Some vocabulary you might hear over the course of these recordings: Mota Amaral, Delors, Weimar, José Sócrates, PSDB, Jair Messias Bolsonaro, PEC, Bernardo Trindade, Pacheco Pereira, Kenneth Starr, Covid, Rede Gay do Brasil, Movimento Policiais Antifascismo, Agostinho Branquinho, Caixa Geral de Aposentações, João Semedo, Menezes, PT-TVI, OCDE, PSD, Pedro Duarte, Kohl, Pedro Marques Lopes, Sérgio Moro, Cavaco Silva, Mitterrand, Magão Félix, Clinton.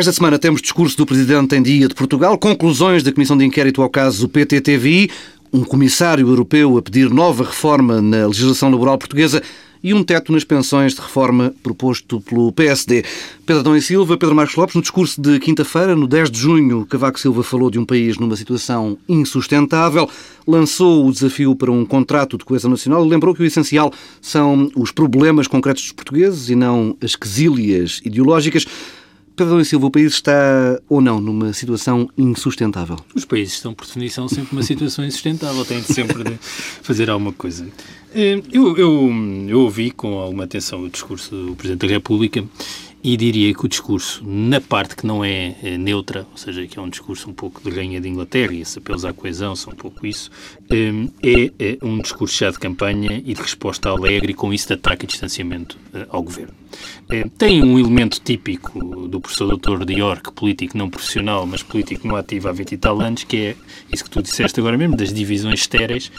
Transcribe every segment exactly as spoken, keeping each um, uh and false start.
Esta semana temos discurso do Presidente em Dia de Portugal, conclusões da Comissão de Inquérito ao caso do P T T V I, um comissário europeu a pedir nova reforma na legislação laboral portuguesa e um teto nas pensões de reforma proposto pelo P S D. Pedro Adão e Silva, Pedro Marques Lopes, no discurso de quinta-feira, no dez de junho, Cavaco Silva falou de um país numa situação insustentável, lançou o desafio para um contrato de coesão nacional e lembrou que o essencial são os problemas concretos dos portugueses e não as quesílias ideológicas. Pedro Adão e Silva, o país está ou não numa situação insustentável? Os países estão, por definição, sempre numa situação insustentável, têm de sempre de fazer alguma coisa. Eu, eu, eu ouvi com alguma atenção o discurso do Presidente da República e diria que o discurso, na parte que não é neutra, ou seja, que é um discurso um pouco de rainha de Inglaterra e esses apelos à coesão são um pouco isso, é um discurso já de campanha e de resposta alegre e com isso de ataque e distanciamento ao governo. Tem um elemento típico do professor doutor de York, político não profissional, mas político não ativo há vinte e tal anos, que é isso que tu disseste agora mesmo, das divisões estéreis,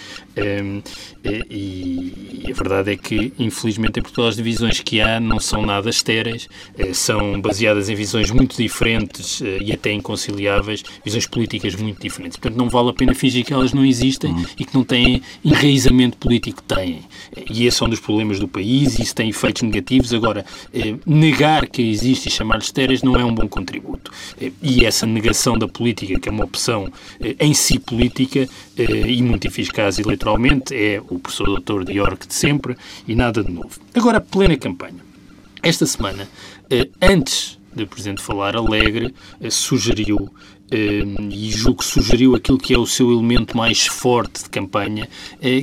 e a verdade é que, infelizmente, em Portugal as divisões que há não são nada estéreis, são baseadas em visões muito diferentes e até inconciliáveis, visões políticas muito diferentes. Portanto, não vale a pena fingir que elas não existem e que não têm enraizamento político que têm. E esse é um dos problemas do país e isso tem efeitos negativos. Agora, negar que existe e chamar de estéreis não é um bom contributo. E essa negação da política, que é uma opção em si política e muito eficaz eleitoralmente, é o professor doutor de York de sempre e nada de novo. Agora, a plena campanha. Esta semana, antes do Presidente falar, Alegre sugeriu, e julgo que sugeriu aquilo que é o seu elemento mais forte de campanha,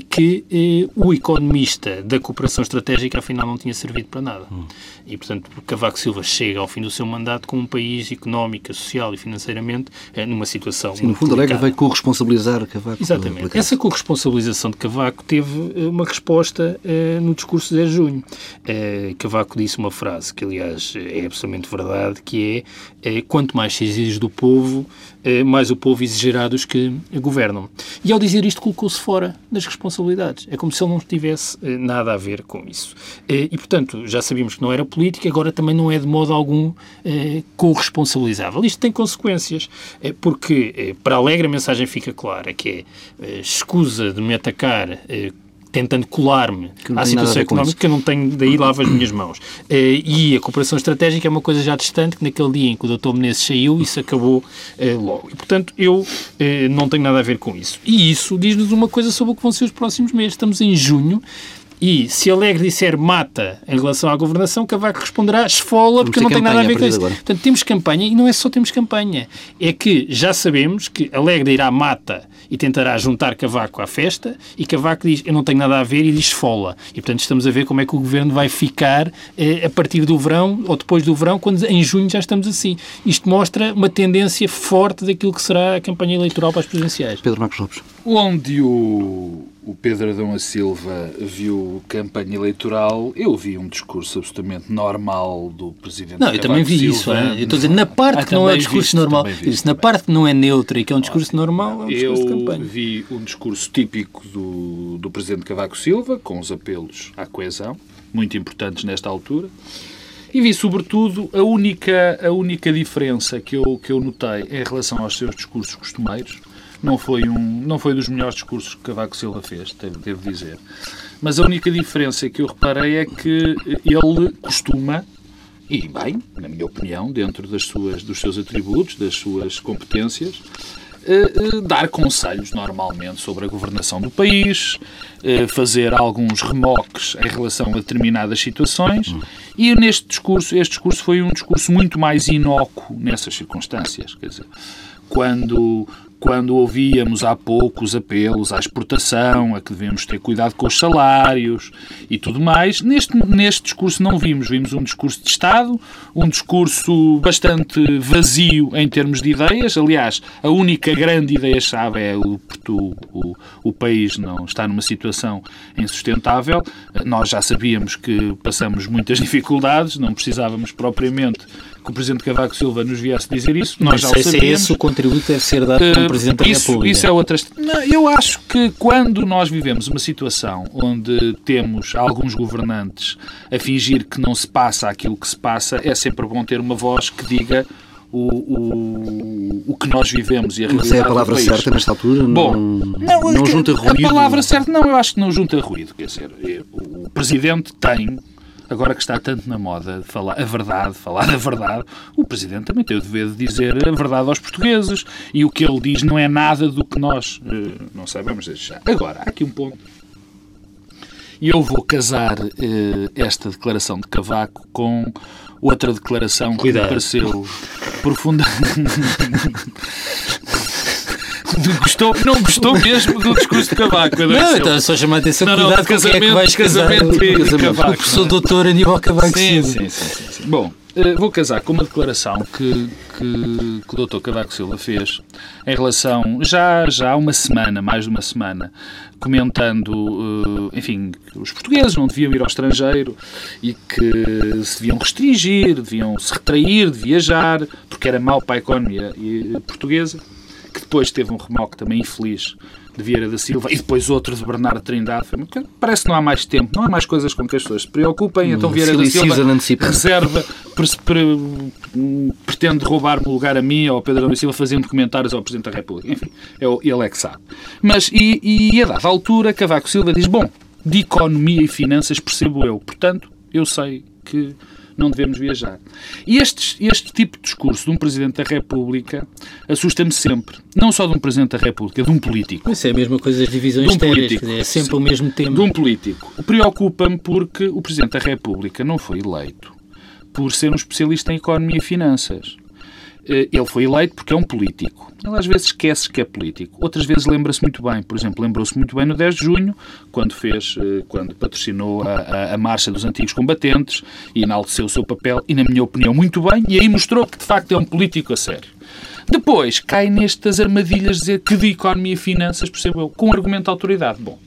que o economista da cooperação estratégica afinal não tinha servido para nada. Hum. E, portanto, Cavaco Silva chega ao fim do seu mandato com um país económica, social e financeiramente numa situação Sim, muito no fundo, delicada. Alegre vai corresponsabilizar Cavaco. Exatamente. Essa corresponsabilização de Cavaco teve uma resposta no discurso de dez de junho. Cavaco disse uma frase que, aliás, é absolutamente verdade, que é quanto mais se exige do povo, mais o povo exagerado os que governam. E ao dizer isto colocou-se fora das responsabilidades. É como se ele não tivesse nada a ver com isso. E, portanto, já sabíamos que não era política, agora também não é de modo algum eh, corresponsabilizável. Isto tem consequências, eh, porque eh, para Alegre a mensagem fica clara, que é eh, escusa de me atacar eh, tentando colar-me à situação económica, que eu não tenho, daí lavo as minhas mãos. E a cooperação estratégica é uma coisa já distante, que naquele dia em que o doutor Menezes saiu, isso acabou logo. E, portanto, eu não tenho nada a ver com isso. E isso diz-nos uma coisa sobre o que vão ser os próximos meses. Estamos em junho e, se Alegre disser mata em relação à governação, Cavaco responderá esfola, porque não tem nada a ver com isso. Portanto, temos campanha, e não é só temos campanha. É que já sabemos que Alegre irá mata e tentará juntar Cavaco à festa, e Cavaco diz, eu não tenho nada a ver, e diz esfola. E, portanto, estamos a ver como é que o governo vai ficar eh, a partir do verão, ou depois do verão, quando em junho já estamos assim. Isto mostra uma tendência forte daquilo que será a campanha eleitoral para as presidenciais. Pedro Marques Lopes. Onde o... O Pedro Adão e Silva viu campanha eleitoral, eu vi um discurso absolutamente normal do Presidente Não, eu também vi Silva, isso. Né? Eu estou a dizer, na parte ah, que não é discurso visto, normal, visto, na parte que não é neutra e que é um discurso Ótimo. normal, é um discurso eu de campanha. Eu vi um discurso típico do, do Presidente Cavaco Silva, com os apelos à coesão, muito importantes nesta altura, e vi, sobretudo, a única, a única diferença que eu, que eu notei em relação aos seus discursos costumeiros. Não foi, um, não foi dos melhores discursos que Cavaco Silva fez, devo dizer. Mas a única diferença que eu reparei é que ele costuma, e bem, na minha opinião, dentro das suas, dos seus atributos, das suas competências, eh, eh, dar conselhos normalmente sobre a governação do país, eh, fazer alguns remoques em relação a determinadas situações, e neste discurso, este discurso foi um discurso muito mais inócuo nessas circunstâncias, quer dizer, quando... Quando ouvíamos há pouco os apelos à exportação, a que devemos ter cuidado com os salários e tudo mais, neste, neste discurso não vimos. Vimos um discurso de Estado, um discurso bastante vazio em termos de ideias. Aliás, a única grande ideia-chave é o, o, o país não está numa situação insustentável. Nós já sabíamos que passamos muitas dificuldades, não precisávamos propriamente que o Presidente Cavaco Silva nos viesse dizer isso. Nós já o sabíamos. Se é esse o contributo deve ser dado pelo Presidente da República. Isso é outra... Não, eu acho que quando nós vivemos uma situação onde temos alguns governantes a fingir que não se passa aquilo que se passa, é sempre bom ter uma voz que diga o, o, o que nós vivemos e a realidade. Mas é a palavra certa nesta altura? Bom, não, não, não junta ruído? A palavra certa, não, eu acho que não junta ruído. Quer dizer, o Presidente tem, agora que está tanto na moda de falar a verdade, falar a verdade, o Presidente também tem o dever de dizer a verdade aos portugueses, e o que ele diz não é nada do que nós uh, não sabemos deixar. Agora, há aqui um ponto. E eu vou casar uh, esta declaração de Cavaco com outra declaração que Cuidado. me pareceu profunda. Gostou, não gostou mesmo do discurso de Cavaco. Não, então só chamar a atenção. Não, cuidado não, com casamento, quem é que vais casar. Casamento de casamento. Cavaco, o professor doutor Aníbal Cavaco sim, Silva. Sim, sim, sim, sim. Bom, vou casar com uma declaração que, que, que o doutor Cavaco Silva fez em relação, já, já há uma semana, mais de uma semana, comentando, enfim, que os portugueses não deviam ir ao estrangeiro e que se deviam restringir, deviam se retrair de viajar, porque era mau para a economia portuguesa. Que depois teve um remolque também infeliz de Vieira da Silva e depois outro de Bernardo Trindade. Parece que não há mais tempo, não há mais coisas com que as pessoas se preocupem. Então Vieira da Silva reserva, pretende roubar-me o lugar a mim ou a Pedro Adão e Silva fazendo comentários ao Presidente da República. Enfim, ele é que sabe. Mas, e, e a dada altura, Cavaco Silva diz, bom, de economia e finanças percebo eu, portanto, eu sei que não devemos viajar. E este, este tipo de discurso de um Presidente da República assusta-me sempre. Não só de um Presidente da República, de um político. Isso é a mesma coisa das divisões técnicas, é sempre o mesmo tema. De um político. Preocupa-me porque o Presidente da República não foi eleito por ser um especialista em economia e finanças. Ele foi eleito porque é um político. Ele às vezes esquece que é político. Outras vezes lembra-se muito bem. Por exemplo, lembrou-se muito bem no dez de junho, quando, fez, quando patrocinou a, a, a Marcha dos Antigos Combatentes e enalteceu o seu papel, e na minha opinião muito bem, e aí mostrou que de facto é um político a sério. Depois cai nestas armadilhas de dizer que de economia e finanças, percebo eu, com argumento de autoridade. Bom,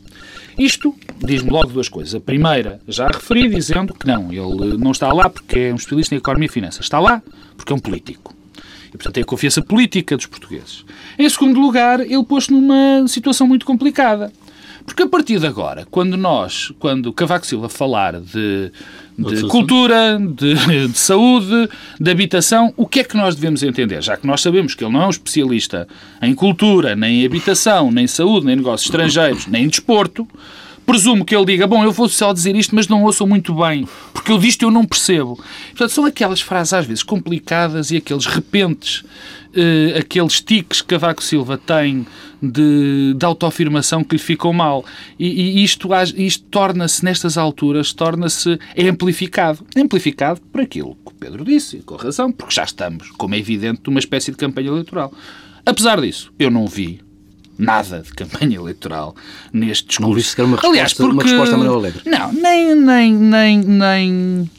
isto diz-me logo duas coisas. A primeira, já referi, dizendo que não, ele não está lá porque é um especialista em economia e finanças. Está lá porque é um político. E, portanto, é a confiança política dos portugueses. Em segundo lugar, ele pôs-se numa situação muito complicada. Porque a partir de agora, quando nós, quando Cavaco Silva falar de, de cultura, de, de saúde, de habitação, o que é que nós devemos entender? Já que nós sabemos que ele não é um especialista em cultura, nem em habitação, nem em saúde, nem em negócios estrangeiros, nem em desporto, presumo que ele diga, bom, eu vou só dizer isto, mas não ouço muito bem, porque eu disto eu não percebo. Portanto, são aquelas frases às vezes complicadas e aqueles repentes, eh, aqueles tiques que Cavaco Silva tem de, de autoafirmação que lhe ficam mal. E, e isto, isto torna-se, nestas alturas, torna-se é amplificado. Amplificado por aquilo que o Pedro disse, com razão, porque já estamos, como é evidente, numa espécie de campanha eleitoral. Apesar disso, eu não vi nada de campanha eleitoral neste discurso. Não vi sequer uma resposta, aliás, porque uma resposta a Manuel Alegre. Não, nem, nem, nem, nem...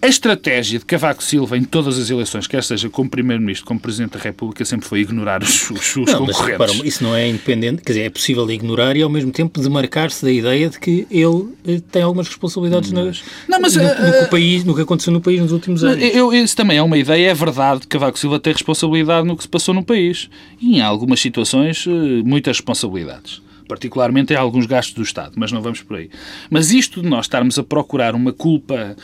A estratégia de Cavaco Silva em todas as eleições, quer seja como Primeiro-Ministro, como Presidente da República, sempre foi ignorar os, os, os não, concorrentes. Mas, repara, isso não é independente, quer dizer, é possível ignorar e ao mesmo tempo demarcar-se da ideia de que ele tem algumas responsabilidades não. Nas, não, mas, no, no, no, que o país, no que aconteceu no país nos últimos anos. Eu, isso também é uma ideia, é verdade que Cavaco Silva tem responsabilidade no que se passou no país e em algumas situações muitas responsabilidades. Particularmente em alguns gastos do Estado, mas não vamos por aí. Mas isto de nós estarmos a procurar uma culpa,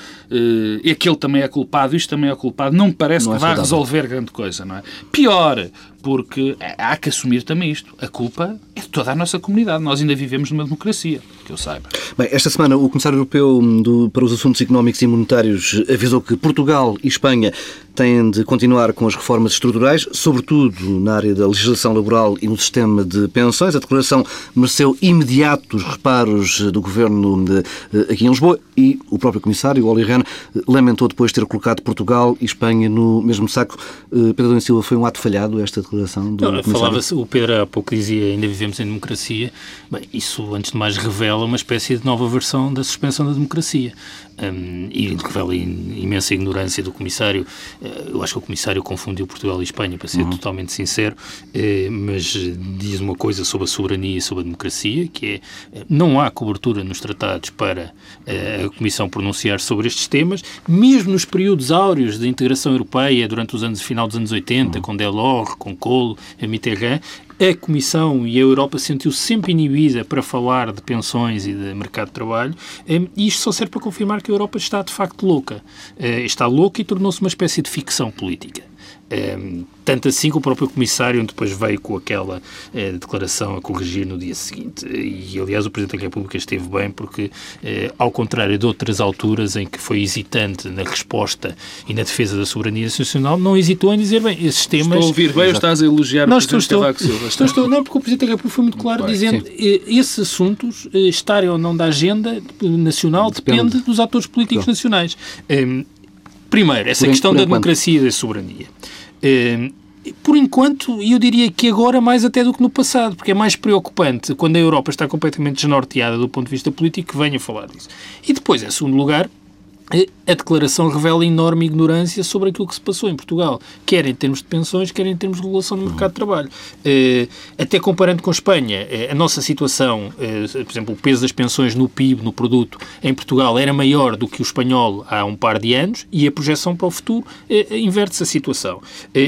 e aquele também é culpado, isto também é culpado, não me parece que vá resolver grande coisa, não é? Pior, porque há que assumir também isto. A culpa é de toda a nossa comunidade. Nós ainda vivemos numa democracia, que eu saiba. Bem, esta semana o Comissário Europeu do, para os Assuntos Económicos e Monetários avisou que Portugal e Espanha têm de continuar com as reformas estruturais, sobretudo na área da legislação laboral e no sistema de pensões. A declaração mereceu imediatos reparos do Governo de, aqui em Lisboa e o próprio Comissário, Olli Rehn, lamentou depois ter colocado Portugal e Espanha no mesmo saco. Pedro Domingos Silva, foi um ato falhado esta declaração do Comissário? Falava-se, o Pedro há pouco dizia, ainda vivemos em democracia. Bem, isso, antes de mais, revela uma espécie de nova versão da suspensão da democracia. Um, e revela imensa ignorância do Comissário. Eu acho que o Comissário confundiu Portugal e Espanha, para ser uhum. totalmente sincero, mas diz uma coisa sobre a soberania e sobre a democracia, que é, não há cobertura nos tratados para a Comissão pronunciar sobre estes temas, mesmo nos períodos áureos da integração europeia, durante os anos, final dos anos oitenta, uhum. com Delors, com Kohl, a Mitterrand, a Comissão e a Europa sentiu-se sempre inibida para falar de pensões e de mercado de trabalho, e isto só serve para confirmar que a Europa está de facto louca. Está louca e tornou-se uma espécie de ficção política. Tanto assim que o próprio comissário depois veio com aquela eh, declaração a corrigir no dia seguinte. E, aliás, o Presidente da República esteve bem porque, eh, ao contrário de outras alturas em que foi hesitante na resposta e na defesa da soberania nacional, não hesitou em dizer, bem, esses temas... Estou a ouvir bem ou estás a elogiar não, o Presidente estou, Cavaco Silva? Estou, estou, não, porque o Presidente da República foi muito claro bem, dizendo eh, esses assuntos, eh, estarem ou não da agenda nacional, depende, depende dos atores políticos claro. nacionais. Eh, primeiro, essa por questão por da enquanto. democracia e da soberania. Por enquanto, eu diria que agora mais até do que no passado, porque é mais preocupante quando a Europa está completamente desnorteada do ponto de vista político que venha falar disso. E depois, em segundo lugar, a declaração revela enorme ignorância sobre aquilo que se passou em Portugal, quer em termos de pensões, quer em termos de regulação do mercado de trabalho. Até comparando com a Espanha, a nossa situação, por exemplo, o peso das pensões no P I B, no produto, em Portugal era maior do que o espanhol há um par de anos, e a projeção para o futuro inverte-se a situação.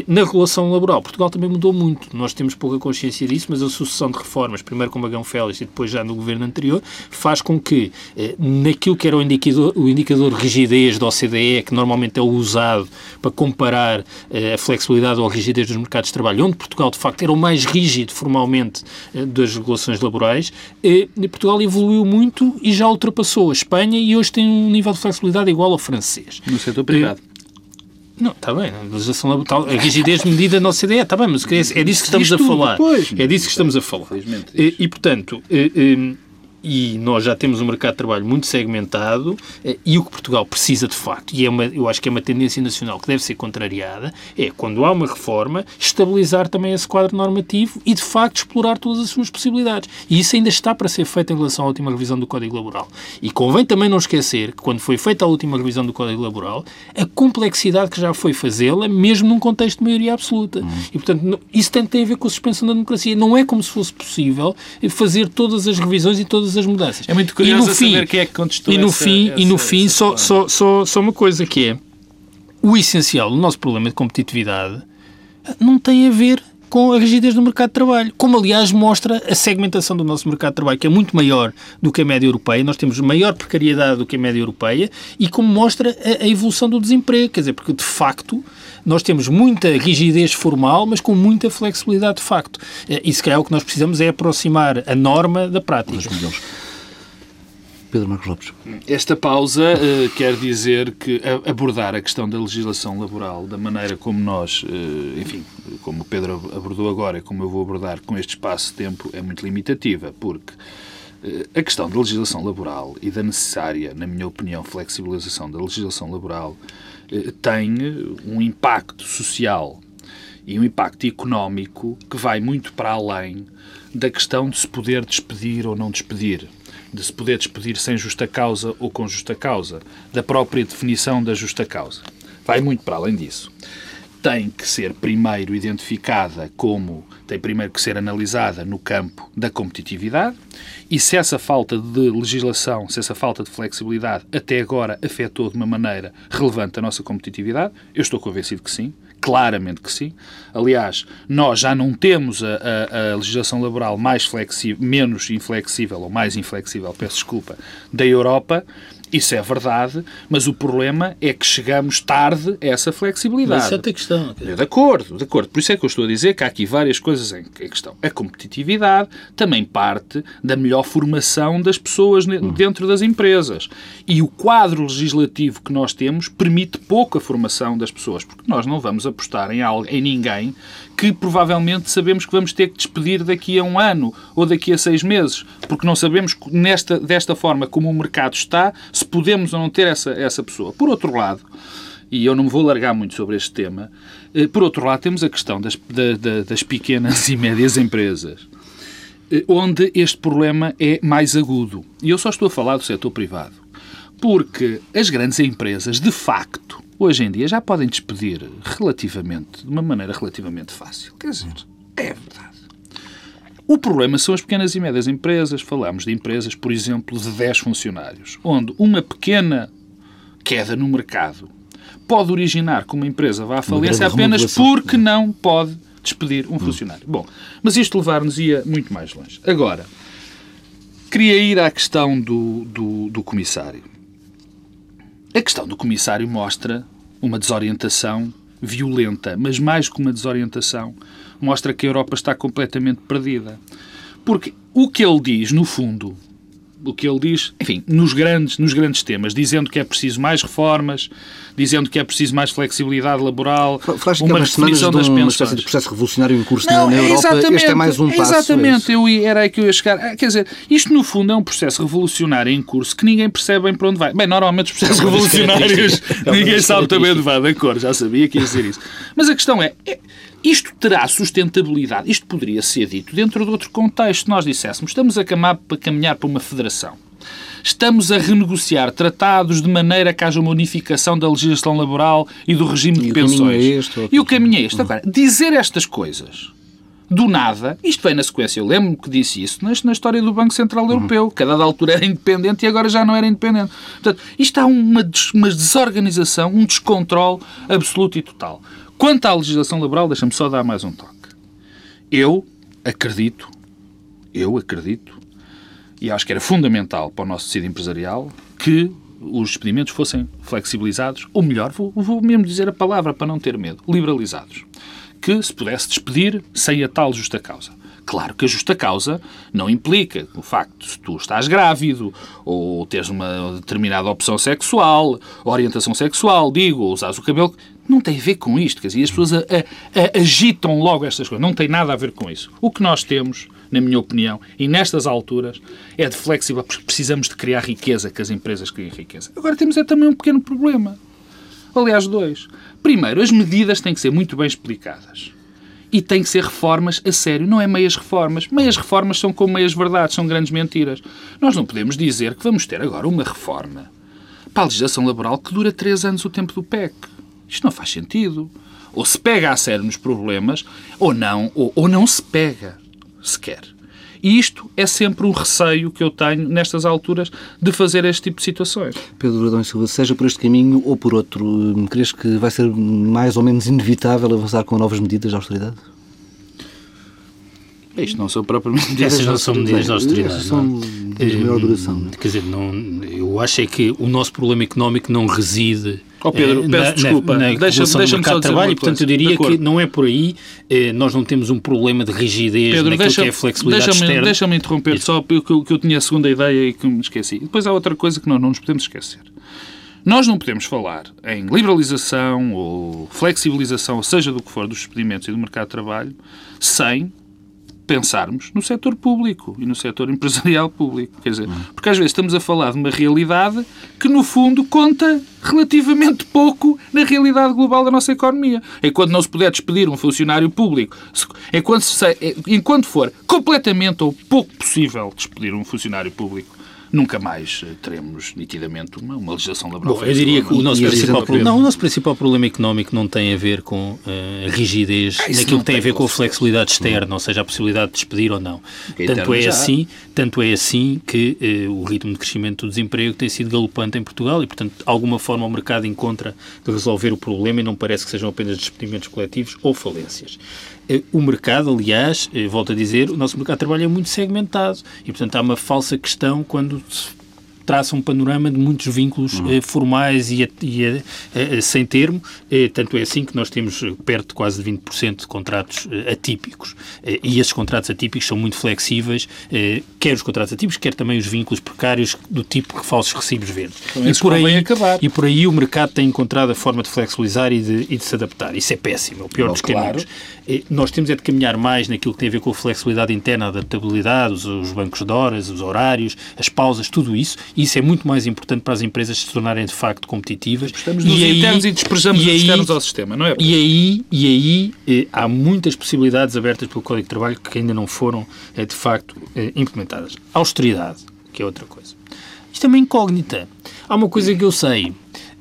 Na regulação laboral, Portugal também mudou muito. Nós temos pouca consciência disso, mas a sucessão de reformas, primeiro com o Magão Félix e depois já no governo anterior, faz com que, naquilo que era o indicador, o indicador rigidez da O C D E, que normalmente é usado para comparar eh, a flexibilidade ou a rigidez dos mercados de trabalho, onde Portugal, de facto, era o mais rígido formalmente eh, das regulações laborais, eh, Portugal evoluiu muito e já ultrapassou a Espanha e hoje tem um nível de flexibilidade igual ao francês. No setor privado. Eh, Não, está bem, a legislação laboral, a rigidez medida na O C D E, está bem, mas é, é disso que estamos a falar. É disso que estamos a falar. Eh, e, portanto... Eh, eh, E nós já temos um mercado de trabalho muito segmentado e o que Portugal precisa de facto, e é uma, eu acho que é uma tendência nacional que deve ser contrariada, é quando há uma reforma, estabilizar também esse quadro normativo e de facto explorar todas as suas possibilidades. E isso ainda está para ser feito em relação à última revisão do Código Laboral. E convém também não esquecer que quando foi feita a última revisão do Código Laboral, a complexidade que já foi fazê-la, mesmo num contexto de maioria absoluta. Uhum. E portanto, isso tem, tem a ver com a suspensão da democracia. Não é como se fosse possível fazer todas as revisões e todas as mudanças. É muito curioso saber quem é que contestou e no essa, fim essa, E no fim, só, só, só, só uma coisa que é o essencial do nosso problema de competitividade não tem a ver com a rigidez do mercado de trabalho, como aliás mostra a segmentação do nosso mercado de trabalho, que é muito maior do que a média europeia. Nós temos maior precariedade do que a média europeia e como mostra a, a evolução do desemprego, quer dizer, porque de facto nós temos muita rigidez formal, mas com muita flexibilidade de facto. E se calhar o que nós precisamos é aproximar a norma da prática. Pedro Marques Lopes. Esta pausa uh, quer dizer que abordar a questão da legislação laboral da maneira como nós, uh, enfim, como o Pedro abordou agora e como eu vou abordar com este espaço-tempo é muito limitativa, porque uh, a questão da legislação laboral e da necessária, na minha opinião, flexibilização da legislação laboral uh, tem um impacto social e um impacto económico que vai muito para além da questão de se poder despedir ou não despedir, de se poder despedir sem justa causa ou com justa causa, da própria definição da justa causa. Vai muito para além disso. Tem que ser primeiro identificada como, tem primeiro que ser analisada no campo da competitividade e se essa falta de legislação, se essa falta de flexibilidade até agora afetou de uma maneira relevante a nossa competitividade, eu estou convencido que sim. Claramente que sim. Aliás, nós já não temos a, a, a legislação laboral mais flexível, menos inflexível, ou mais inflexível, peço desculpa, da Europa. Isso é verdade, mas o problema é que chegamos tarde a essa flexibilidade. Essa é outra questão. Okay. De acordo, de acordo. Por isso é que eu estou a dizer que há aqui várias coisas em questão. A competitividade também parte da melhor formação das pessoas dentro das empresas. E o quadro legislativo que nós temos permite pouco a formação das pessoas, porque nós não vamos apostar em, algo, em ninguém que provavelmente sabemos que vamos ter que despedir daqui a um ano ou daqui a seis meses, porque não sabemos nesta, desta forma como o mercado está, se podemos ou não ter essa, essa pessoa. Por outro lado, e eu não me vou largar muito sobre este tema, por outro lado temos a questão das, da, das pequenas e médias empresas, onde este problema é mais agudo. E eu só estou a falar do setor privado, porque as grandes empresas, de facto, hoje em dia já podem despedir relativamente, de uma maneira relativamente fácil. Quer dizer, é verdade. O problema são as pequenas e médias empresas. Falamos de empresas, por exemplo, de dez funcionários, onde uma pequena queda no mercado pode originar que uma empresa vá à falência apenas porque não pode despedir um funcionário. Hum. Bom, mas isto levar-nos ia muito mais longe. Agora, queria ir à questão do, do, do comissário. A questão do comissário mostra uma desorientação violenta, mas mais que uma desorientação, mostra que a Europa está completamente perdida. Porque o que ele diz, no fundo, o que ele diz, enfim, nos grandes, nos grandes temas, dizendo que é preciso mais reformas, dizendo que é preciso mais flexibilidade laboral, Falaste uma restrição das pensões. Uma espécie de processo revolucionário em curso não, na Europa, este é mais um passo. Exatamente, eu ia, era aí que eu ia chegar. Quer dizer, isto no fundo é um processo revolucionário em curso que ninguém percebe bem para onde vai. Bem, normalmente os processos revolucionários ninguém sabe também onde vai, de acordo, já sabia que ia dizer isso. Mas a questão é... é isto terá sustentabilidade. Isto poderia ser dito dentro de outro contexto. Nós disséssemos, estamos a caminhar para uma federação. Estamos a renegociar tratados de maneira que haja uma unificação da legislação laboral e do regime de pensões. E o caminho é este. Agora, dizer estas coisas do nada, isto vem na sequência, eu lembro-me que disse isso na, na história do Banco Central Europeu, que a dada altura era independente e agora já não era independente. Portanto, isto há uma, des, uma desorganização, um descontrole absoluto e total. Quanto à legislação laboral, deixa-me só dar mais um toque. Eu acredito, eu acredito, e acho que era fundamental para o nosso tecido empresarial, que os expedimentos fossem flexibilizados, ou melhor, vou, vou mesmo dizer a palavra para não ter medo, liberalizados. Que se pudesse despedir sem a tal justa causa. Claro que a justa causa não implica o facto de se tu estás grávido, ou teres uma determinada opção sexual, orientação sexual, digo, ou usares o cabelo... Não tem a ver com isto, quer dizer, as pessoas a, a, a agitam logo estas coisas, não tem nada a ver com isso. O que nós temos, na minha opinião, e nestas alturas, é de flexível, porque precisamos de criar riqueza, que as empresas criem riqueza. Agora temos é também um pequeno problema. Aliás, dois. Primeiro, as medidas têm que ser muito bem explicadas. E têm que ser reformas a sério, não é meias reformas. Meias reformas são como meias verdades, são grandes mentiras. Nós não podemos dizer que vamos ter agora uma reforma para a legislação laboral que dura três anos o tempo do P E C. Isto não faz sentido. Ou se pega a sério nos problemas, ou não, ou, ou não se pega sequer. E isto é sempre um receio que eu tenho, nestas alturas, de fazer este tipo de situações. Pedro Adão e Silva, seja por este caminho ou por outro, crees que vai ser mais ou menos inevitável avançar com novas medidas de austeridade? Isto não são propriamente medidas. Essas não são medidas de austeridade. São de maior duração. Quer dizer, não, eu acho é que o nosso problema económico não reside... Oh Pedro, peço na, desculpa, na, na deixa-me deixa só dizer trabalho, e, portanto, eu diria que não é por aí, eh, nós não temos um problema de rigidez Pedro, naquilo deixa, que é a flexibilidade deixa externa. Deixa-me interromper Isso. só porque eu, que eu tinha a segunda ideia e que me esqueci. Depois há outra coisa que nós não nos podemos esquecer. Nós não podemos falar em liberalização ou flexibilização, ou seja do que for, dos expedimentos e do mercado de trabalho, sem pensarmos no setor público e no setor empresarial público. Quer dizer, porque às vezes estamos a falar de uma realidade que, no fundo, conta relativamente pouco na realidade global da nossa economia. Enquanto não se puder despedir um funcionário público, enquanto, se, enquanto for completamente ou pouco possível despedir um funcionário público, nunca mais teremos, nitidamente, uma, uma legislação laboral. Bom, eu diria que o nosso, principal pro... não, o nosso principal problema económico não tem a ver com uh, a rigidez ah, daquilo que tem a ver com a flexibilidade externa, ou seja, a possibilidade de despedir ou não. Tanto é, assim, tanto é assim que uh, o ritmo de crescimento do desemprego tem sido galopante em Portugal e, portanto, de alguma forma o mercado encontra de resolver o problema e não parece que sejam apenas despedimentos coletivos ou falências. O mercado, aliás, volto a dizer, o nosso mercado de trabalho é muito segmentado e, portanto, há uma falsa questão quando se traça um panorama de muitos vínculos uhum. eh, formais e, e eh, sem termo, eh, tanto é assim que nós temos perto de quase vinte por cento de contratos eh, atípicos eh, e esses contratos atípicos são muito flexíveis, eh, quer os contratos atípicos, quer também os vínculos precários do tipo que falsos recibos verdes. Então, e, por aí, e por aí o mercado tem encontrado a forma de flexibilizar e de, e de se adaptar. Isso é péssimo, é o pior Bom, dos caminhos. Claro. Eh, nós temos é de caminhar mais naquilo que tem a ver com a flexibilidade interna, a adaptabilidade, os, os bancos de horas, os horários, as pausas, tudo isso. Isso é muito mais importante para as empresas se tornarem de facto competitivas. Estamos nos e internos aí, e desprezamos e aí, os externos ao sistema, não é? E aí, e aí eh, há muitas possibilidades abertas pelo Código de Trabalho que ainda não foram eh, de facto eh, implementadas. Austeridade, que é outra coisa. Isto é uma incógnita. Há uma coisa que eu sei.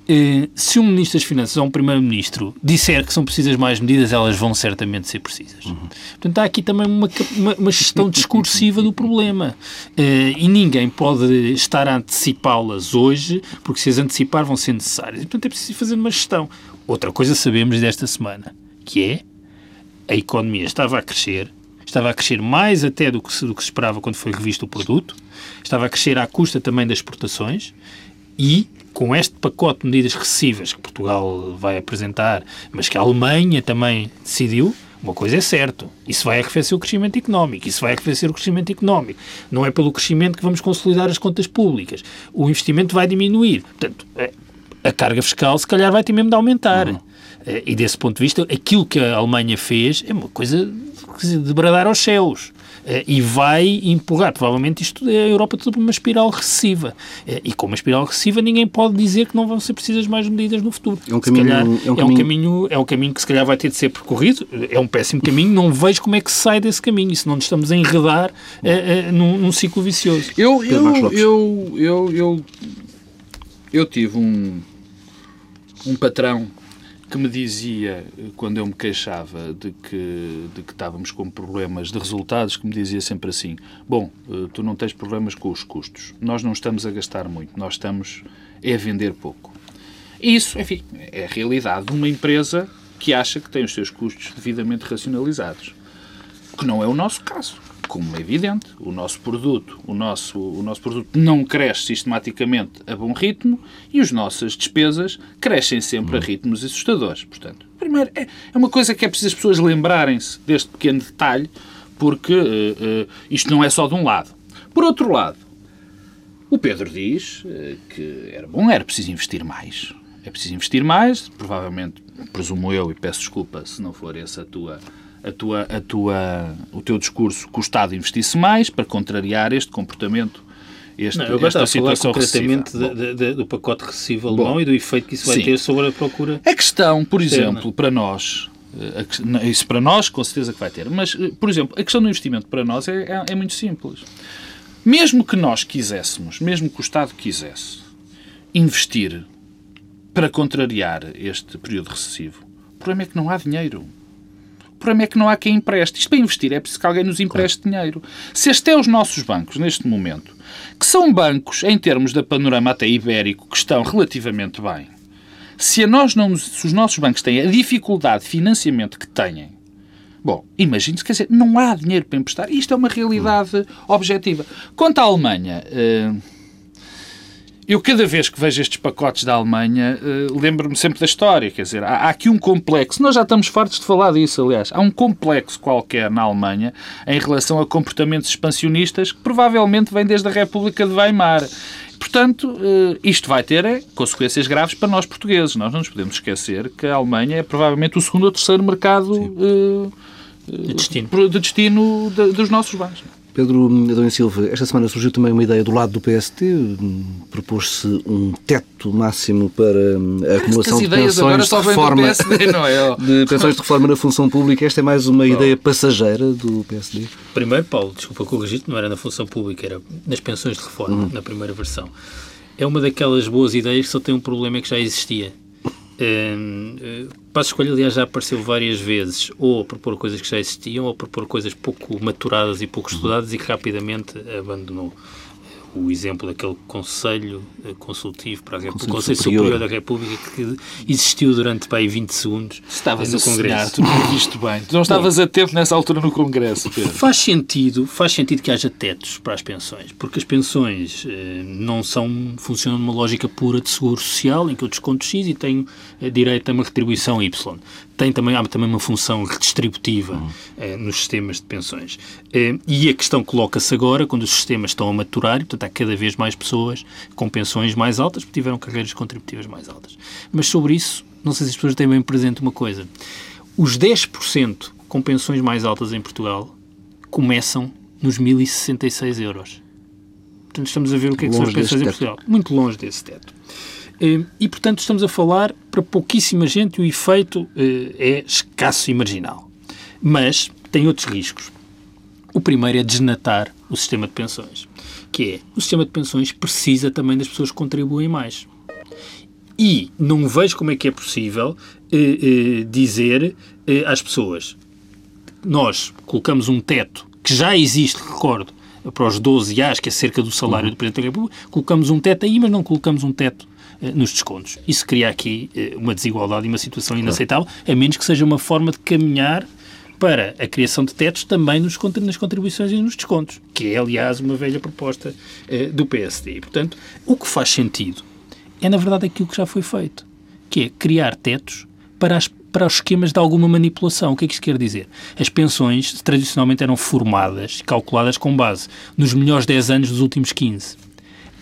Eh, se um Ministro das Finanças ou um Primeiro-Ministro disser que são precisas mais medidas, elas vão certamente ser precisas. Uhum. Portanto, há aqui também uma, uma, uma gestão discursiva do problema. Eh, e ninguém pode estar a antecipá-las hoje, porque se as antecipar vão ser necessárias. E, portanto, é preciso fazer uma gestão. Outra coisa sabemos desta semana, que é a economia estava a crescer, estava a crescer mais até do que, do que se esperava quando foi revisto o produto, estava a crescer à custa também das exportações e, com este pacote de medidas recessivas que Portugal vai apresentar, mas que a Alemanha também decidiu, uma coisa é certa, isso vai arrefecer o crescimento económico, isso vai arrefecer o crescimento económico. Não é pelo crescimento que vamos consolidar as contas públicas. O investimento vai diminuir. Portanto, a carga fiscal, se calhar, vai ter mesmo de aumentar. Uhum. E, desse ponto de vista, aquilo que a Alemanha fez é uma coisa de bradar aos céus. E vai empurrar, provavelmente, isto, a Europa toda para uma espiral recessiva. E com uma espiral recessiva ninguém pode dizer que não vão ser precisas mais medidas no futuro. É um caminho, calhar, é um é um caminho, é um caminho que se calhar vai ter de ser percorrido, é um péssimo caminho, não vejo como é que se sai desse caminho, e se não nos estamos a enredar uh, uh, num, num ciclo vicioso. Eu, eu, eu, eu, eu, eu tive um, um patrão que me dizia, quando eu me queixava de que, de que estávamos com problemas de resultados, que me dizia sempre assim: bom, tu não tens problemas com os custos, nós não estamos a gastar muito, nós estamos a vender pouco. Isso, enfim, é a realidade de uma empresa que acha que tem os seus custos devidamente racionalizados, que não é o nosso caso, como é evidente. O nosso produto, o nosso, o nosso produto não cresce sistematicamente a bom ritmo e as nossas despesas crescem sempre a ritmos assustadores. Portanto, primeiro, é uma coisa que é preciso as pessoas lembrarem-se deste pequeno detalhe, porque uh, uh, isto não é só de um lado. Por outro lado, o Pedro diz uh, que era bom, era preciso investir mais. É preciso investir mais, provavelmente, presumo eu, e peço desculpa se não for essa a tua... A tua, a tua, o teu discurso que o Estado investisse mais para contrariar este comportamento, este, não, eu esta situação concretamente de, de, de, do pacote recessivo alemão. Bom, e do efeito que isso vai sim. ter sobre a procura. A questão, por externa. exemplo, para nós, a, isso para nós com certeza que vai ter, mas, por exemplo, a questão do investimento para nós é, é, é muito simples. Mesmo que nós quiséssemos, mesmo que o Estado quisesse investir para contrariar este período recessivo, o problema é que não há dinheiro. O problema é que não há quem empreste. Isto para investir é preciso que alguém nos empreste claro. dinheiro. Se até os nossos bancos, neste momento, que são bancos, em termos da panorama até ibérico, que estão relativamente bem, se, a nós não, se os nossos bancos têm a dificuldade de financiamento que têm, bom, imagine-se, quer dizer, não há dinheiro para emprestar. Isto é uma realidade hum. objetiva. Quanto à Alemanha, eu cada vez que vejo estes pacotes da Alemanha, lembro-me sempre da história, quer dizer, há aqui um complexo, nós já estamos fartos de falar disso, aliás, há um complexo qualquer na Alemanha em relação a comportamentos expansionistas que provavelmente vem desde a República de Weimar. Portanto, isto vai ter consequências graves para nós portugueses. Nós não nos podemos esquecer que a Alemanha é provavelmente o segundo ou terceiro mercado de destino, de destino dos nossos bens. Pedro Adão e Silva, esta semana surgiu também uma ideia do lado do P S T, propôs-se um teto máximo para a acumulação de pensões de reforma, P S D, não é? de pensões de reforma na função pública. Esta é mais uma Bom. ideia passageira do P S D? Primeiro, Paulo, desculpa corrigir-te, não era na função pública, era nas pensões de reforma, hum. na primeira versão. É uma daquelas boas ideias que só tem um problema, é que já existia. Um, Passo Escolha, aliás, já apareceu várias vezes, ou a propor coisas que já existiam, ou a propor coisas pouco maturadas e pouco estudadas, e que rapidamente abandonou. O exemplo daquele Conselho Consultivo para a República, Conselho Superior. Superior da República, que existiu durante pá, vinte segundos. Estavas no a Congresso. Sonhar, tu não viste bem. Tu não estavas a tempo nessa altura no Congresso, Pedro. Faz sentido, faz sentido que haja tetos para as pensões, porque as pensões eh, não são, funcionam numa lógica pura de seguro social, em que eu desconto X e tenho eh, direito a uma retribuição Y. Tem também, há também uma função redistributiva uhum. eh, nos sistemas de pensões. Eh, e a questão coloca-se agora, quando os sistemas estão a maturar, portanto, há cada vez mais pessoas com pensões mais altas, porque tiveram carreiras contributivas mais altas. Mas sobre isso, não sei se as pessoas têm bem presente uma coisa. Os dez por cento com pensões mais altas em Portugal começam nos mil e sessenta e seis euros. Portanto, estamos a ver o que é que são as pensões em Portugal. Muito longe desse teto. E, portanto, estamos a falar para pouquíssima gente e o efeito é escasso e marginal. Mas tem outros riscos. O primeiro é desnatar o sistema de pensões, que é, o sistema de pensões precisa também das pessoas que contribuem mais. E não vejo como é que é possível eh, eh, dizer eh, às pessoas, nós colocamos um teto, que já existe, recordo, para os doze anos, que é cerca do salário do Presidente da República, colocamos um teto aí, mas não colocamos um teto eh, nos descontos. Isso cria aqui eh, uma desigualdade e uma situação inaceitável, a menos que seja uma forma de caminhar para a criação de tetos também nos, nas contribuições e nos descontos, que é, aliás, uma velha proposta uh, do P S D. E, portanto, o que faz sentido é, na verdade, aquilo que já foi feito, que é criar tetos para as para os esquemas de alguma manipulação. O que é que isto quer dizer? As pensões tradicionalmente eram formadas, calculadas com base nos melhores dez anos dos últimos quinze.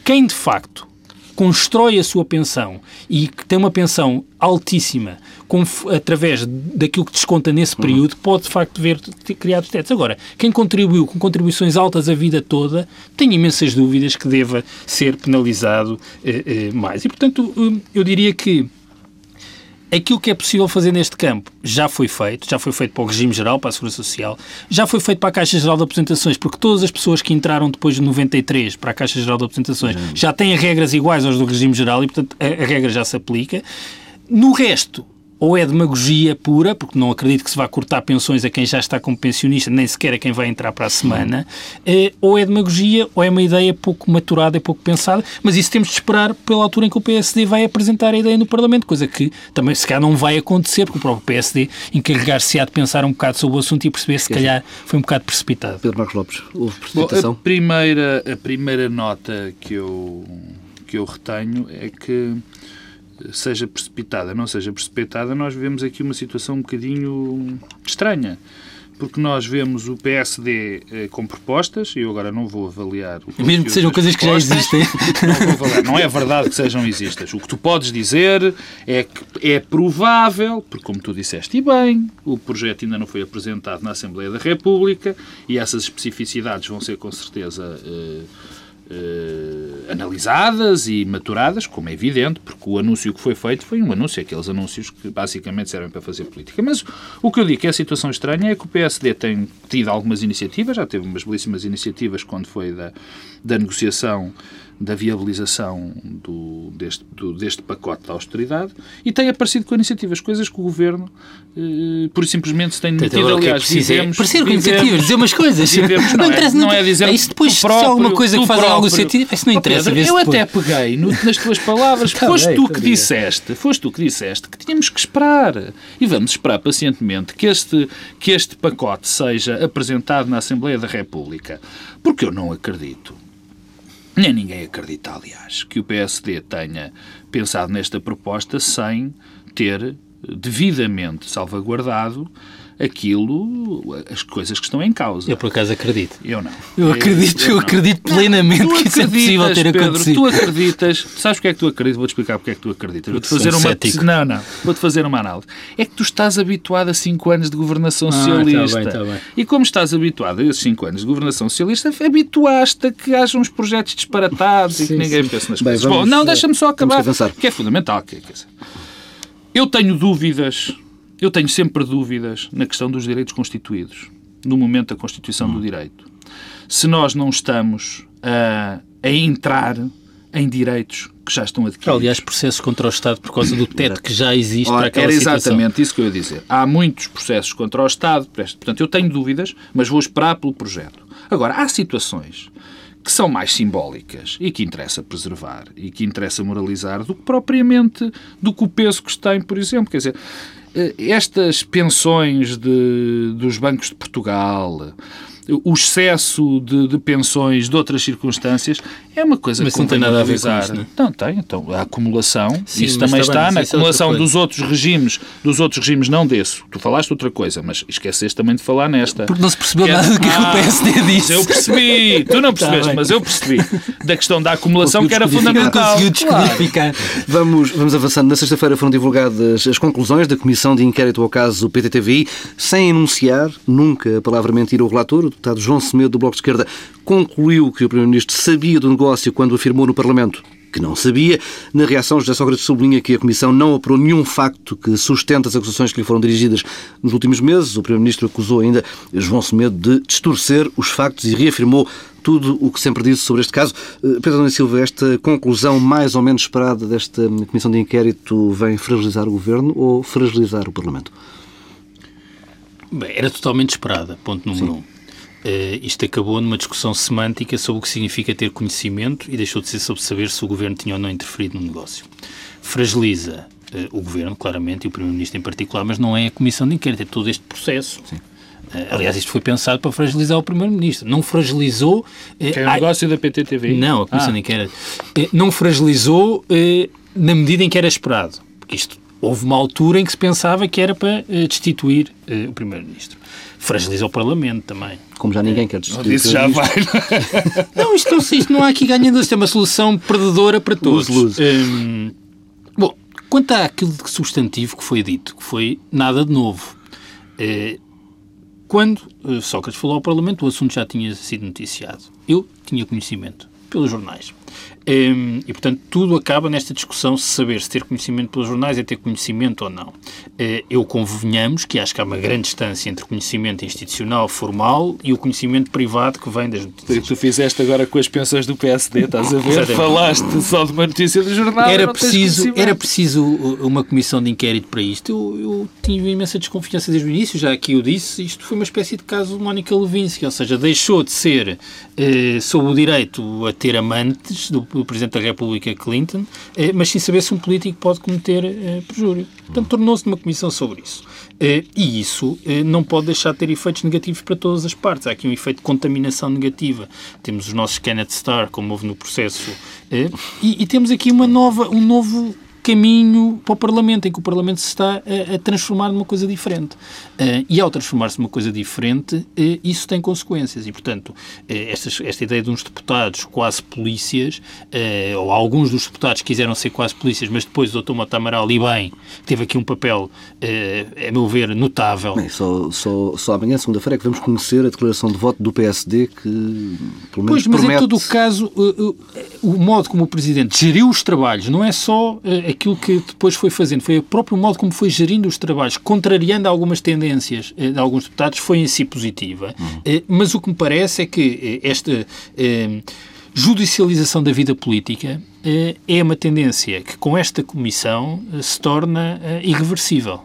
Quem, de facto, constrói a sua pensão e que tem uma pensão altíssima com, através daquilo que desconta nesse período, pode, de facto, ver criados tetos. Agora, quem contribuiu com contribuições altas a vida toda, tem imensas dúvidas que deva ser penalizado eh, eh, mais. E, portanto, eu diria que aquilo que é possível fazer neste campo já foi feito, já foi feito para o regime geral, para a Segurança Social, já foi feito para a Caixa Geral de Aposentações, porque todas as pessoas que entraram depois de noventa e três para a Caixa Geral de Aposentações uhum. já têm regras iguais às do regime geral e, portanto, a, a regra já se aplica. No resto, ou é demagogia pura, porque não acredito que se vá cortar pensões a quem já está como pensionista, nem sequer a quem vai entrar para a semana, eh, ou é demagogia, ou é uma ideia pouco maturada e pouco pensada, mas isso temos de esperar pela altura em que o P S D vai apresentar a ideia no Parlamento, coisa que também se calhar não vai acontecer, porque o próprio P S D encarregar-se-á de pensar um bocado sobre o assunto e perceber se calhar foi um bocado precipitado. Pedro Marques Lopes, houve precipitação? Bom, a, primeira, a primeira nota que eu, que eu retenho é que seja precipitada, não seja precipitada, nós vemos aqui uma situação um bocadinho estranha, porque nós vemos o P S D eh, com propostas, e eu agora não vou avaliar... O Mesmo que sejam coisas que já existem. Não vou avaliar, não é verdade que sejam existas. O que tu podes dizer é que é provável, porque como tu disseste, e bem, o projeto ainda não foi apresentado na Assembleia da República, e essas especificidades vão ser com certeza... Eh, Uh, analisadas e maturadas, como é evidente, porque o anúncio que foi feito foi um anúncio, aqueles anúncios que basicamente servem para fazer política. Mas o que eu digo que é a situação estranha é que o P S D tem tido algumas iniciativas, já teve umas belíssimas iniciativas quando foi da, da negociação, da viabilização do, deste, do, deste pacote da austeridade, e tem aparecido com iniciativas, coisas que o Governo uh, pura e simplesmente se tem metido, aliás, dizemos... Parecer com iniciativas, dizer umas coisas, vivemos, não, não, é, não é dizer... É isso depois, próprio, se há alguma coisa que faz próprio, algo sentido, isso não interessa. Pedro, eu até peguei no, nas tuas palavras, foste bem, tu que bem. disseste, foste tu que disseste que tínhamos que esperar, e vamos esperar pacientemente que este, que este pacote seja apresentado na Assembleia da República, porque eu não acredito. Nem ninguém acredita, aliás, que o P S D tenha pensado nesta proposta sem ter devidamente salvaguardado aquilo, as coisas que estão em causa. Eu, por acaso, acredito. Eu não. Eu acredito, eu, eu, eu acredito plenamente não, que isso é possível ter Pedro, acontecido. Tu acreditas, sabes porque é que tu acreditas? Vou-te explicar porque é que tu acreditas. Vou-te fazer uma... Não, não. Vou-te fazer uma análise. É que tu estás habituado a cinco anos de governação ah, socialista. Está bem, está bem. E como estás habituado a esses cinco anos de governação socialista, habituaste a que haja uns projetos disparatados sim, e que ninguém pense nas coisas. Bem, vamos, Bom, não, deixa-me só acabar, que é fundamental. Que, quer dizer, eu tenho dúvidas... Eu tenho sempre dúvidas na questão dos direitos constituídos, no momento da Constituição do Direito. Se nós não estamos a, a entrar em direitos que já estão adquiridos. Aliás, processos contra o Estado por causa do teto que já existe Ora, para aquela era situação. Era exatamente isso que eu ia dizer. Há muitos processos contra o Estado, portanto, eu tenho dúvidas, mas vou esperar pelo projeto. Agora, há situações que são mais simbólicas e que interessa preservar e que interessa moralizar do que propriamente do que o peso que tem, por exemplo. Quer dizer, estas pensões de, dos bancos de Portugal, o excesso de, de pensões de outras circunstâncias, é uma coisa mas que não tem nada a ver com isso, não? Não tem, então, a acumulação, sim, isso também está, está bem, na acumulação é dos outros regimes, dos outros regimes não desse. Tu falaste outra coisa, mas esqueceste também de falar nesta. Porque não se percebeu que nada do que ah, o P S D disse. Eu percebi, tu não percebeste, mas eu percebi, da questão da acumulação que era fundamental. Claro. Vamos, vamos avançando. Na sexta-feira foram divulgadas as conclusões da Comissão de Inquérito ao caso P T T V I, sem enunciar nunca a palavra mentira ao relator. O deputado João Semedo, do Bloco de Esquerda, concluiu que o Primeiro-Ministro sabia do negócio quando afirmou no Parlamento que não sabia. Na reação, José Sócrates sublinha que a Comissão não apurou nenhum facto que sustenta as acusações que lhe foram dirigidas nos últimos meses. O Primeiro-Ministro acusou ainda João Semedo de distorcer os factos e reafirmou tudo o que sempre disse sobre este caso. Pedro Adão e Silva, esta conclusão mais ou menos esperada desta Comissão de Inquérito vem fragilizar o Governo ou fragilizar o Parlamento? Bem, era totalmente esperada, ponto número um. Uh, isto acabou numa discussão semântica sobre o que significa ter conhecimento e deixou de ser sobre saber se o Governo tinha ou não interferido no negócio. Fragiliza uh, o Governo, claramente, e o Primeiro-Ministro em particular, mas não é a Comissão de Inquérito, é todo este processo. Sim. Aliás, isto foi pensado para fragilizar o Primeiro-Ministro. Não fragilizou... Que é o negócio da P T T V I. Não, a Comissão ah. nem que era... Não fragilizou na medida em que era esperado. Porque isto, houve uma altura em que se pensava que era para destituir o Primeiro-Ministro. Fragiliza o Parlamento também. Como já ninguém quer destituir. Isso já vai. Não, isto não, isto não há aqui ganhando. Isto é uma solução perdedora para todos. Luz, luz. Hum, bom, quanto àquilo de substantivo que foi dito, que foi nada de novo. Quando Sócrates falou ao Parlamento, o assunto já tinha sido noticiado. Eu tinha conhecimento pelos jornais. Um, e, portanto, tudo acaba nesta discussão se saber se ter conhecimento pelos jornais é ter conhecimento ou não. Uh, eu convenhamos que acho que há uma grande distância entre o conhecimento institucional, formal, e o conhecimento privado que vem das notícias. Tu fizeste agora com as pensões do P S D, estás a ver? Exatamente. Falaste só de uma notícia do jornal. Era, preciso, era preciso uma comissão de inquérito para isto. Eu, eu tinha imensa desconfiança desde o início, já aqui eu disse, isto foi uma espécie de caso de Mónica Lewinsky, ou seja, deixou de ser uh, sob o direito a ter amantes do do Presidente da República, Clinton, eh, mas sem saber se um político pode cometer eh, perjúrio. Portanto, tornou-se numa comissão sobre isso. Eh, e isso eh, não pode deixar de ter efeitos negativos para todas as partes. Há aqui um efeito de contaminação negativa. Temos os nossos Kenneth Starr, como houve no processo, eh, e, e temos aqui uma nova, um novo caminho para o Parlamento, em que o Parlamento se está a, a transformar numa coisa diferente. Uh, e ao transformar-se numa coisa diferente, uh, isso tem consequências. E, portanto, uh, estas, esta ideia de uns deputados quase polícias, uh, ou alguns dos deputados quiseram ser quase polícias, mas depois o doutor Mota Amaral, e bem, teve aqui um papel, uh, a meu ver, notável. Bem, só, só, só amanhã, segunda-feira, é que vamos conhecer a declaração de voto do P S D, que pelo menos pois, mas promete... em todo o caso, uh, uh, o modo como o Presidente geriu os trabalhos, não é só... Uh, aquilo que depois foi fazendo, foi o próprio modo como foi gerindo os trabalhos, contrariando algumas tendências de alguns deputados, foi em si positiva. Uhum. Mas o que me parece é que esta judicialização da vida política é uma tendência que com esta comissão se torna irreversível.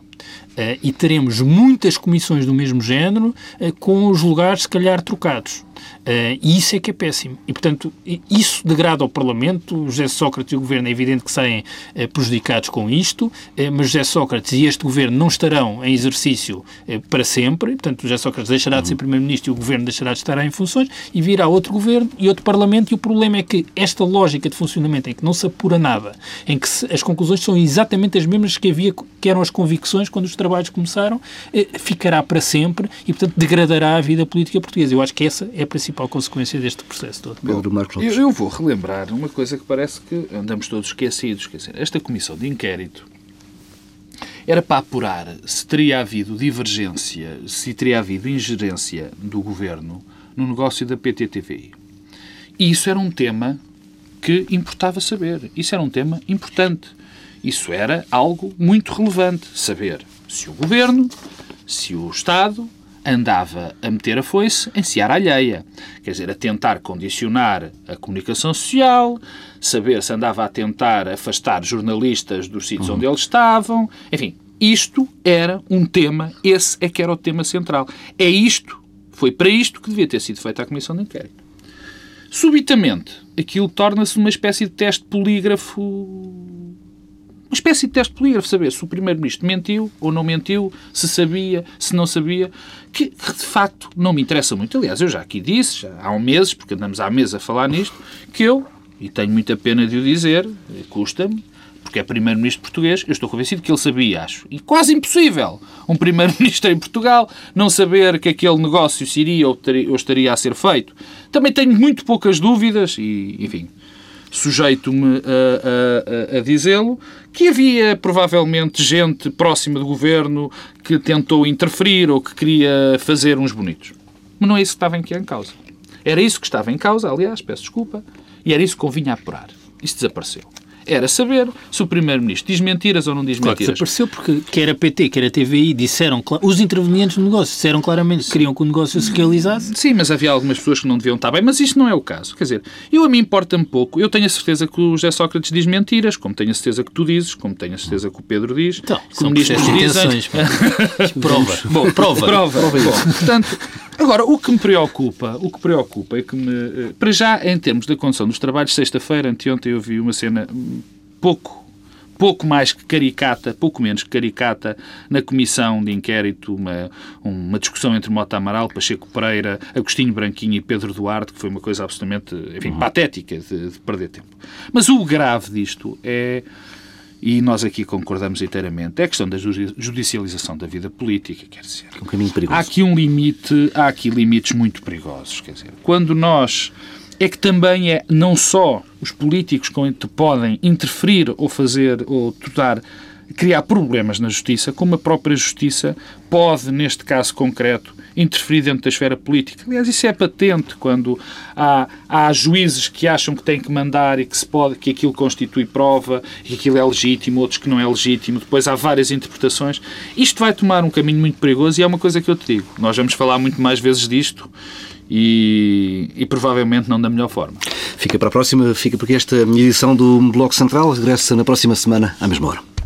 E teremos muitas comissões do mesmo género com os lugares, se calhar, trocados. Uh, e isso é que é péssimo. E, portanto, isso degrada o Parlamento. O José Sócrates e o Governo é evidente que saem uh, prejudicados com isto, uh, mas José Sócrates e este Governo não estarão em exercício uh, para sempre. E, portanto, o José Sócrates deixará de ser Primeiro-Ministro e o Governo deixará de estar em funções e virá outro Governo e outro Parlamento. E o problema é que esta lógica de funcionamento em que não se apura nada, em que se, as conclusões são exatamente as mesmas que havia, que eram as convicções quando os trabalhos começaram, uh, ficará para sempre e, portanto, degradará a vida política portuguesa. Eu acho que essa é a principal consequência deste processo todo. Pedro Marques Lopes. Eu, eu vou relembrar uma coisa que parece que andamos todos esquecidos. Quer dizer, esta comissão de inquérito era para apurar se teria havido divergência, se teria havido ingerência do Governo no negócio da P T T V I. E isso era um tema que importava saber. Isso era um tema importante. Isso era algo muito relevante. Saber se o Governo, se o Estado... andava a meter a foice em seara alheia. Quer dizer, a tentar condicionar a comunicação social, saber se andava a tentar afastar jornalistas dos sítios uhum. onde eles estavam. Enfim, isto era um tema, esse é que era o tema central. É isto, foi para isto que devia ter sido feita a comissão de inquérito. Subitamente, aquilo torna-se uma espécie de teste polígrafo... Uma espécie de teste polígrafo, saber se o Primeiro-Ministro mentiu ou não mentiu, se sabia, se não sabia, que de facto não me interessa muito. Aliás, eu já aqui disse, já há um mês, porque andamos há meses a falar nisto, que eu, e tenho muita pena de o dizer, custa-me, porque é Primeiro-Ministro português, eu estou convencido que ele sabia, acho. E quase impossível um Primeiro-Ministro em Portugal não saber que aquele negócio se iria ou, ter, ou estaria a ser feito. Também tenho muito poucas dúvidas e, enfim... sujeito-me a, a, a dizê-lo, que havia provavelmente gente próxima do Governo que tentou interferir ou que queria fazer uns bonitos. Mas não é isso que estava em, que é em causa. Era isso que estava em causa, aliás, peço desculpa, e era isso que convinha apurar. Isso desapareceu. Era saber se o Primeiro-Ministro diz mentiras ou não diz claro mentiras. Desapareceu porque quer a P T, quer a T V I, disseram, os intervenientes do negócio disseram claramente que queriam que o negócio se realizasse. Sim, mas havia algumas pessoas que não deviam estar bem, mas isto não é o caso. Quer dizer, eu a mim importa-me pouco. Eu tenho a certeza que o José Sócrates diz mentiras, como tenho a certeza que tu dizes, como tenho a certeza que o Pedro diz. Então, são processos de intenções. Prova. Bom, prova. Prova. Prova. Bom, portanto, agora, o que me preocupa, o que preocupa é que me... Para já, em termos da condição dos trabalhos, sexta-feira, anteontem eu vi uma cena... pouco, pouco mais que caricata, pouco menos que caricata, na comissão de inquérito, uma, uma discussão entre Mota Amaral, Pacheco Pereira, Agostinho Branquinho e Pedro Duarte, que foi uma coisa absolutamente, enfim, uhum. patética de, de perder tempo. Mas o grave disto é, e nós aqui concordamos inteiramente, é a questão da judicialização da vida política, quer dizer. É um caminho perigoso. Há aqui um limite, há aqui limites muito perigosos, quer dizer, quando nós... É que também é, não só os políticos que podem interferir ou fazer, ou tornar, criar problemas na justiça, como a própria justiça pode, neste caso concreto, interferir dentro da esfera política. Aliás, isso é patente quando há, há juízes que acham que têm que mandar e que, se pode, que aquilo constitui prova e que aquilo é legítimo, outros que não é legítimo. Depois há várias interpretações. Isto vai tomar um caminho muito perigoso e é uma coisa que eu te digo. Nós vamos falar muito mais vezes disto. E, e provavelmente não da melhor forma. Fica para a próxima, fica porque esta edição do Bloco Central regressa na próxima semana à mesma hora.